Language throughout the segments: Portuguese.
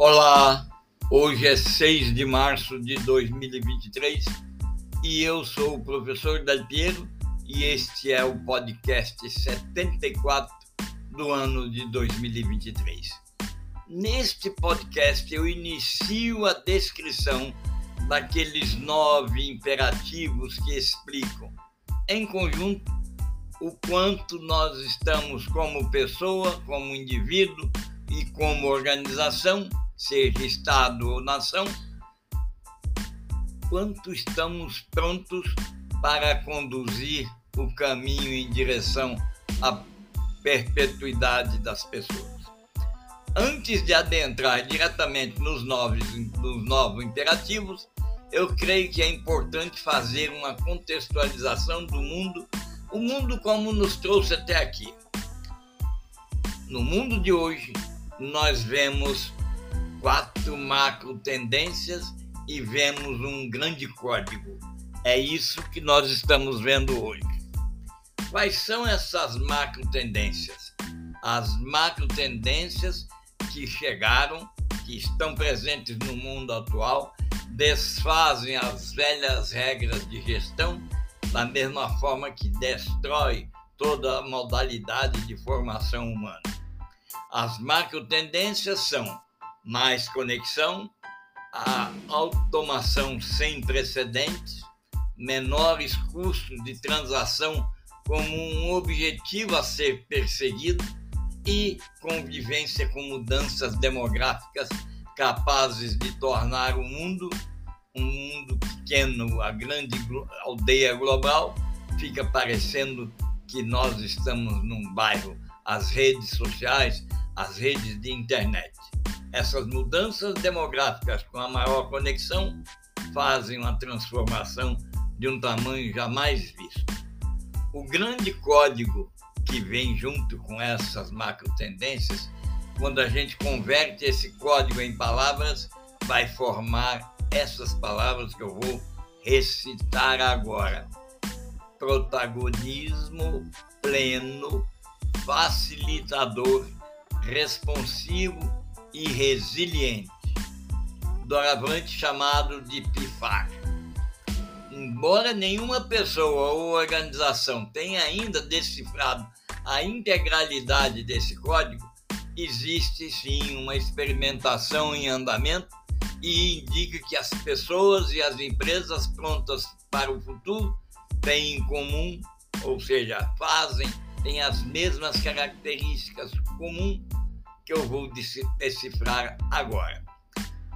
Olá, hoje é 6 de março de 2023 e eu sou o professor Dalpiero e este é o podcast 74 do ano de 2023. Neste podcast eu inicio a descrição daqueles 9 imperativos que explicam, em conjunto, o quanto nós estamos como pessoa, como indivíduo e como organização, seja Estado ou nação, quanto estamos prontos para conduzir o caminho em direção à perpetuidade das pessoas. Antes de adentrar diretamente nos novos imperativos, eu creio que é importante fazer uma contextualização do mundo, o mundo como nos trouxe até aqui. No mundo de hoje, nós vemos 4 macro tendências e vemos um grande código. É isso que nós estamos vendo hoje. Quais são essas macro tendências? As macro tendências que chegaram, que estão presentes no mundo atual, desfazem as velhas regras de gestão, da mesma forma que destrói toda a modalidade de formação humana. As macro-tendências são mais conexão, a automação sem precedentes, menores custos de transação como um objetivo a ser perseguido e convivência com mudanças demográficas capazes de tornar o mundo um mundo pequeno. A grande aldeia global fica parecendo que nós estamos num bairro. As redes sociais, as redes de internet. Essas mudanças demográficas com a maior conexão fazem uma transformação de um tamanho jamais visto. O grande código que vem junto com essas macro-tendências, quando a gente converte esse código em palavras, vai formar essas palavras que eu vou recitar agora. Protagonismo pleno, facilitador, responsivo e resiliente, doravante chamado de PPFARR. Embora nenhuma pessoa ou organização tenha ainda decifrado a integralidade desse código, existe sim uma experimentação em andamento e indica que as pessoas e as empresas prontas para o futuro têm em comum, ou seja, têm as mesmas características comuns que eu vou decifrar agora.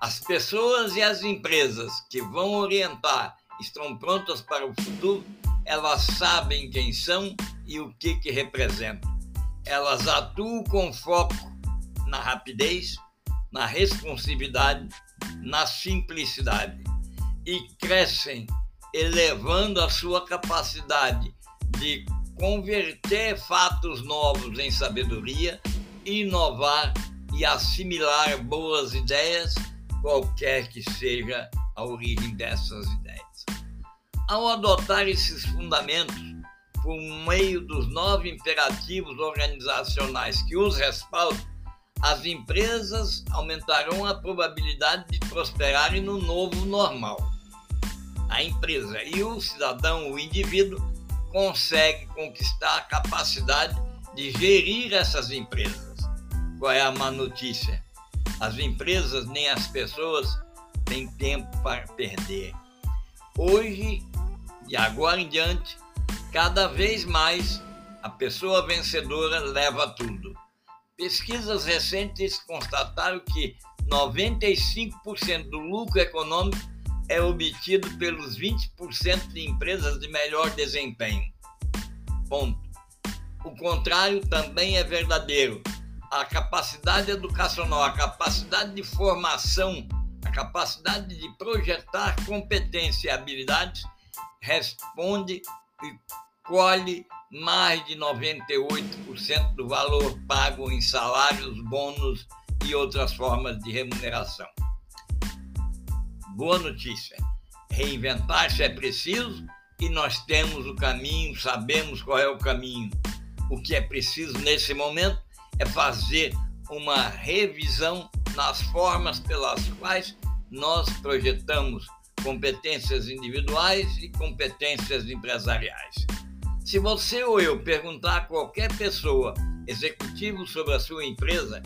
As pessoas e as empresas que vão orientar estão prontas para o futuro, elas sabem quem são e o que representam. Elas atuam com foco na rapidez, na responsividade, na simplicidade e crescem elevando a sua capacidade de converter fatos novos em sabedoria, inovar e assimilar boas ideias, qualquer que seja a origem dessas ideias. Ao adotar esses fundamentos por meio dos 9 imperativos organizacionais que os respaldam, as empresas aumentarão a probabilidade de prosperarem no novo normal. A empresa e o cidadão, o indivíduo, consegue conquistar a capacidade de gerir essas empresas. Qual é a má notícia? As empresas nem as pessoas têm tempo para perder. Hoje e agora em diante, cada vez mais a pessoa vencedora leva tudo. Pesquisas recentes constataram que 95% do lucro econômico é obtido pelos 20% de empresas de melhor desempenho. Ponto. O contrário também é verdadeiro. A capacidade educacional, a capacidade de formação, a capacidade de projetar competência e habilidades responde e colhe mais de 98% do valor pago em salários, bônus e outras formas de remuneração. Boa notícia, reinventar-se é preciso e nós temos o caminho, sabemos qual é o caminho. O que é preciso nesse momento é fazer uma revisão nas formas pelas quais nós projetamos competências individuais e competências empresariais. Se você ou eu perguntar a qualquer pessoa executivo sobre a sua empresa,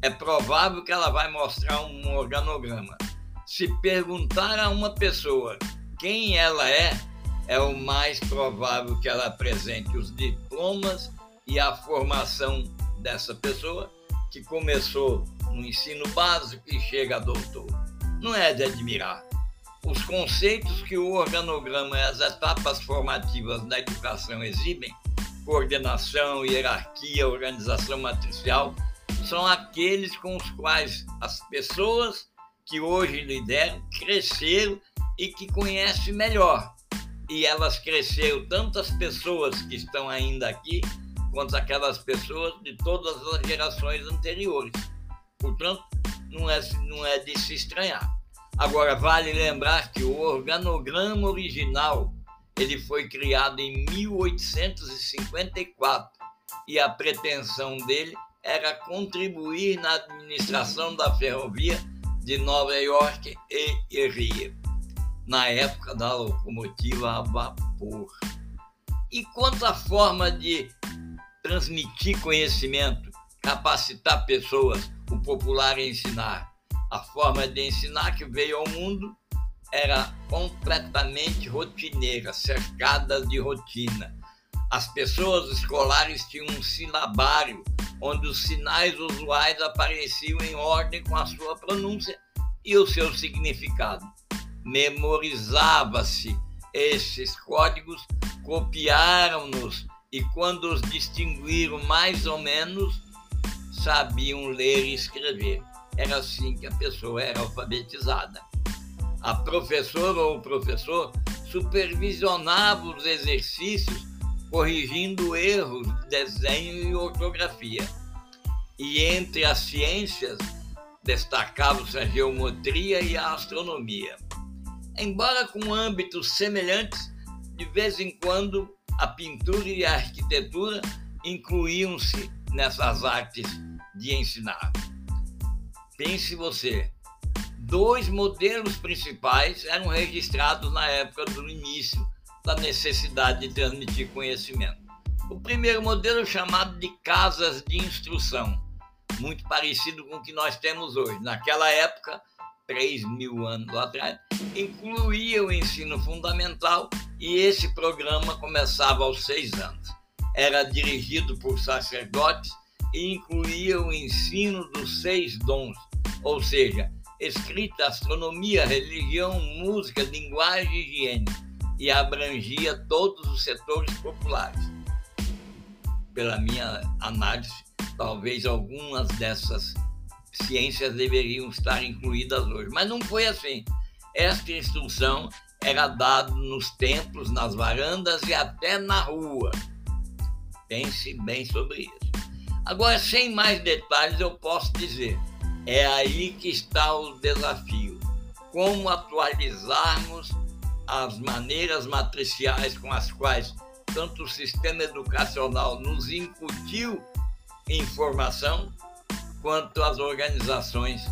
é provável que ela vai mostrar um organograma. Se perguntar a uma pessoa quem ela é, é o mais provável que ela apresente os diplomas e a formação dessa pessoa, que começou no ensino básico e chega a doutor. Não é de admirar. Os conceitos que o organograma e as etapas formativas da educação exibem, coordenação, hierarquia, organização matricial, são aqueles com os quais as pessoas que hoje lideram cresceram e que conhecem melhor. E elas cresceram, tanto as pessoas que estão ainda aqui, quanto aquelas pessoas de todas as gerações anteriores. Portanto, não é de se estranhar. Agora, vale lembrar que o organograma original ele foi criado em 1854 e a pretensão dele era contribuir na administração da ferrovia de Nova York e Rio, na época da locomotiva a vapor. E quanto à forma de transmitir conhecimento, capacitar pessoas, o popular ensinar, a forma de ensinar que veio ao mundo era completamente rotineira, cercada de rotina. As pessoas escolares tinham um silabário, onde os sinais usuais apareciam em ordem com a sua pronúncia e o seu significado. Memorizava-se esses códigos, copiaram-nos e quando os distinguiram mais ou menos, sabiam ler e escrever. Era assim que a pessoa era alfabetizada. A professora ou o professor supervisionava os exercícios, corrigindo erros de desenho e ortografia. E entre as ciências, destacavam-se a geometria e a astronomia. Embora com âmbitos semelhantes, de vez em quando a pintura e a arquitetura incluíam-se nessas artes de ensinar. Pense você, 2 modelos principais eram registrados na época do início da necessidade de transmitir conhecimento. O primeiro modelo chamado de casas de instrução, muito parecido com o que nós temos hoje. Naquela época, 3.000 anos atrás, incluía o ensino fundamental e esse programa começava aos 6 anos. Era dirigido por sacerdotes e incluía o ensino dos 6 dons, ou seja, escrita, astronomia, religião, música, linguagem e higiene, e abrangia todos os setores populares. Pela minha análise, talvez algumas dessas ciências deveriam estar incluídas hoje, mas não foi assim. Esta instrução era dada nos templos, nas varandas e até na rua. Pense bem sobre isso. Agora, sem mais detalhes, eu posso dizer, é aí que está o desafio. Como atualizarmos as maneiras matriciais com as quais tanto o sistema educacional nos incutiu informação, quanto as organizações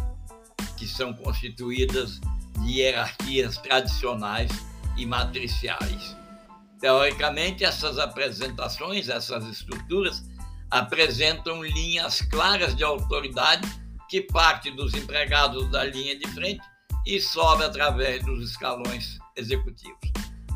que são constituídas de hierarquias tradicionais e matriciais. Teoricamente, essas apresentações, essas estruturas, apresentam linhas claras de autoridade que parte dos empregados da linha de frente e sobe através dos escalões executivos.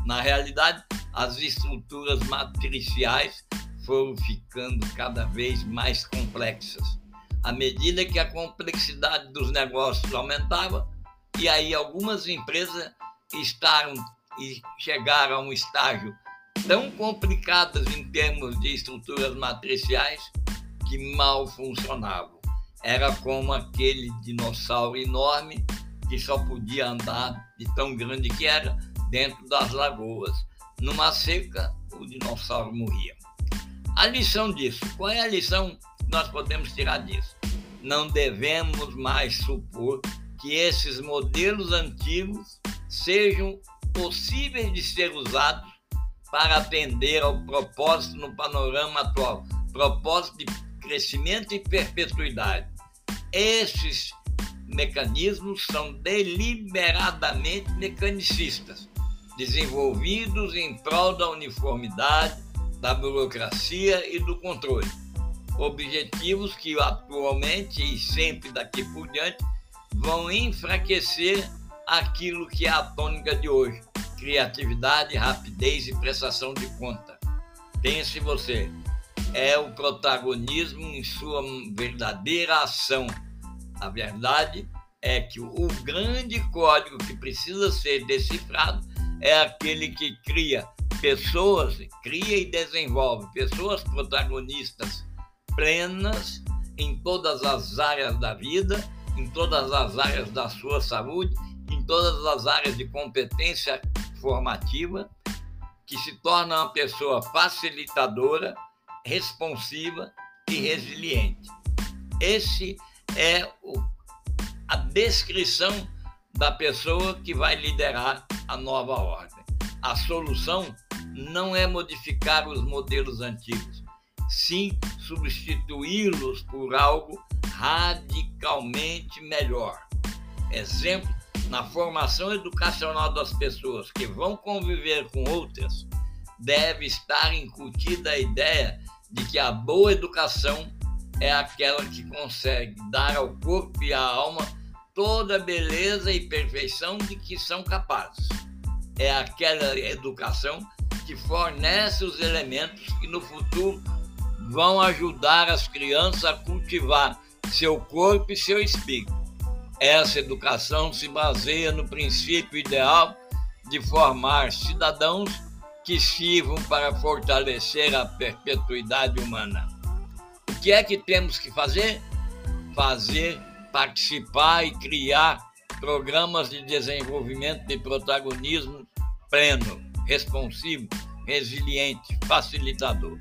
Na realidade, as estruturas matriciais foram ficando cada vez mais complexas. À medida que a complexidade dos negócios aumentava, e aí algumas empresas chegaram a um estágio tão complicadas em termos de estruturas matriciais que mal funcionavam. Era como aquele dinossauro enorme que só podia andar, de tão grande que era, dentro das lagoas. Numa seca, o dinossauro morria. A lição disso, qual é a lição que nós podemos tirar disso? Não devemos mais supor que esses modelos antigos sejam possíveis de ser usados para atender ao propósito no panorama atual, propósito de crescimento e perpetuidade. Esses mecanismos são deliberadamente mecanicistas, desenvolvidos em prol da uniformidade, da burocracia e do controle. Objetivos que atualmente e sempre daqui por diante vão enfraquecer aquilo que é a tônica de hoje: criatividade, rapidez e prestação de conta. Pense você, é o protagonismo em sua verdadeira ação. A verdade é que o grande código que precisa ser decifrado é aquele que cria e desenvolve pessoas protagonistas plenas em todas as áreas da vida, em todas as áreas da sua saúde, em todas as áreas de competência formativa, que se torna uma pessoa facilitadora, responsiva e resiliente. Esse é a descrição da pessoa que vai liderar a nova ordem. A solução não é modificar os modelos antigos, sim substituí-los por algo radicalmente melhor. Exemplo, na formação educacional das pessoas que vão conviver com outras, deve estar incutida a ideia de que a boa educação é aquela que consegue dar ao corpo e à alma toda a beleza e perfeição de que são capazes. É aquela educação que fornece os elementos que no futuro vão ajudar as crianças a cultivar seu corpo e seu espírito. Essa educação se baseia no princípio ideal de formar cidadãos que sirvam para fortalecer a perpetuidade humana. O que é que temos que fazer? Participar e criar programas de desenvolvimento de protagonismo pleno, responsivo, resiliente, facilitador.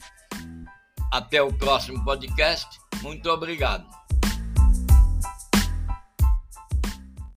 Até o próximo podcast. Muito obrigado.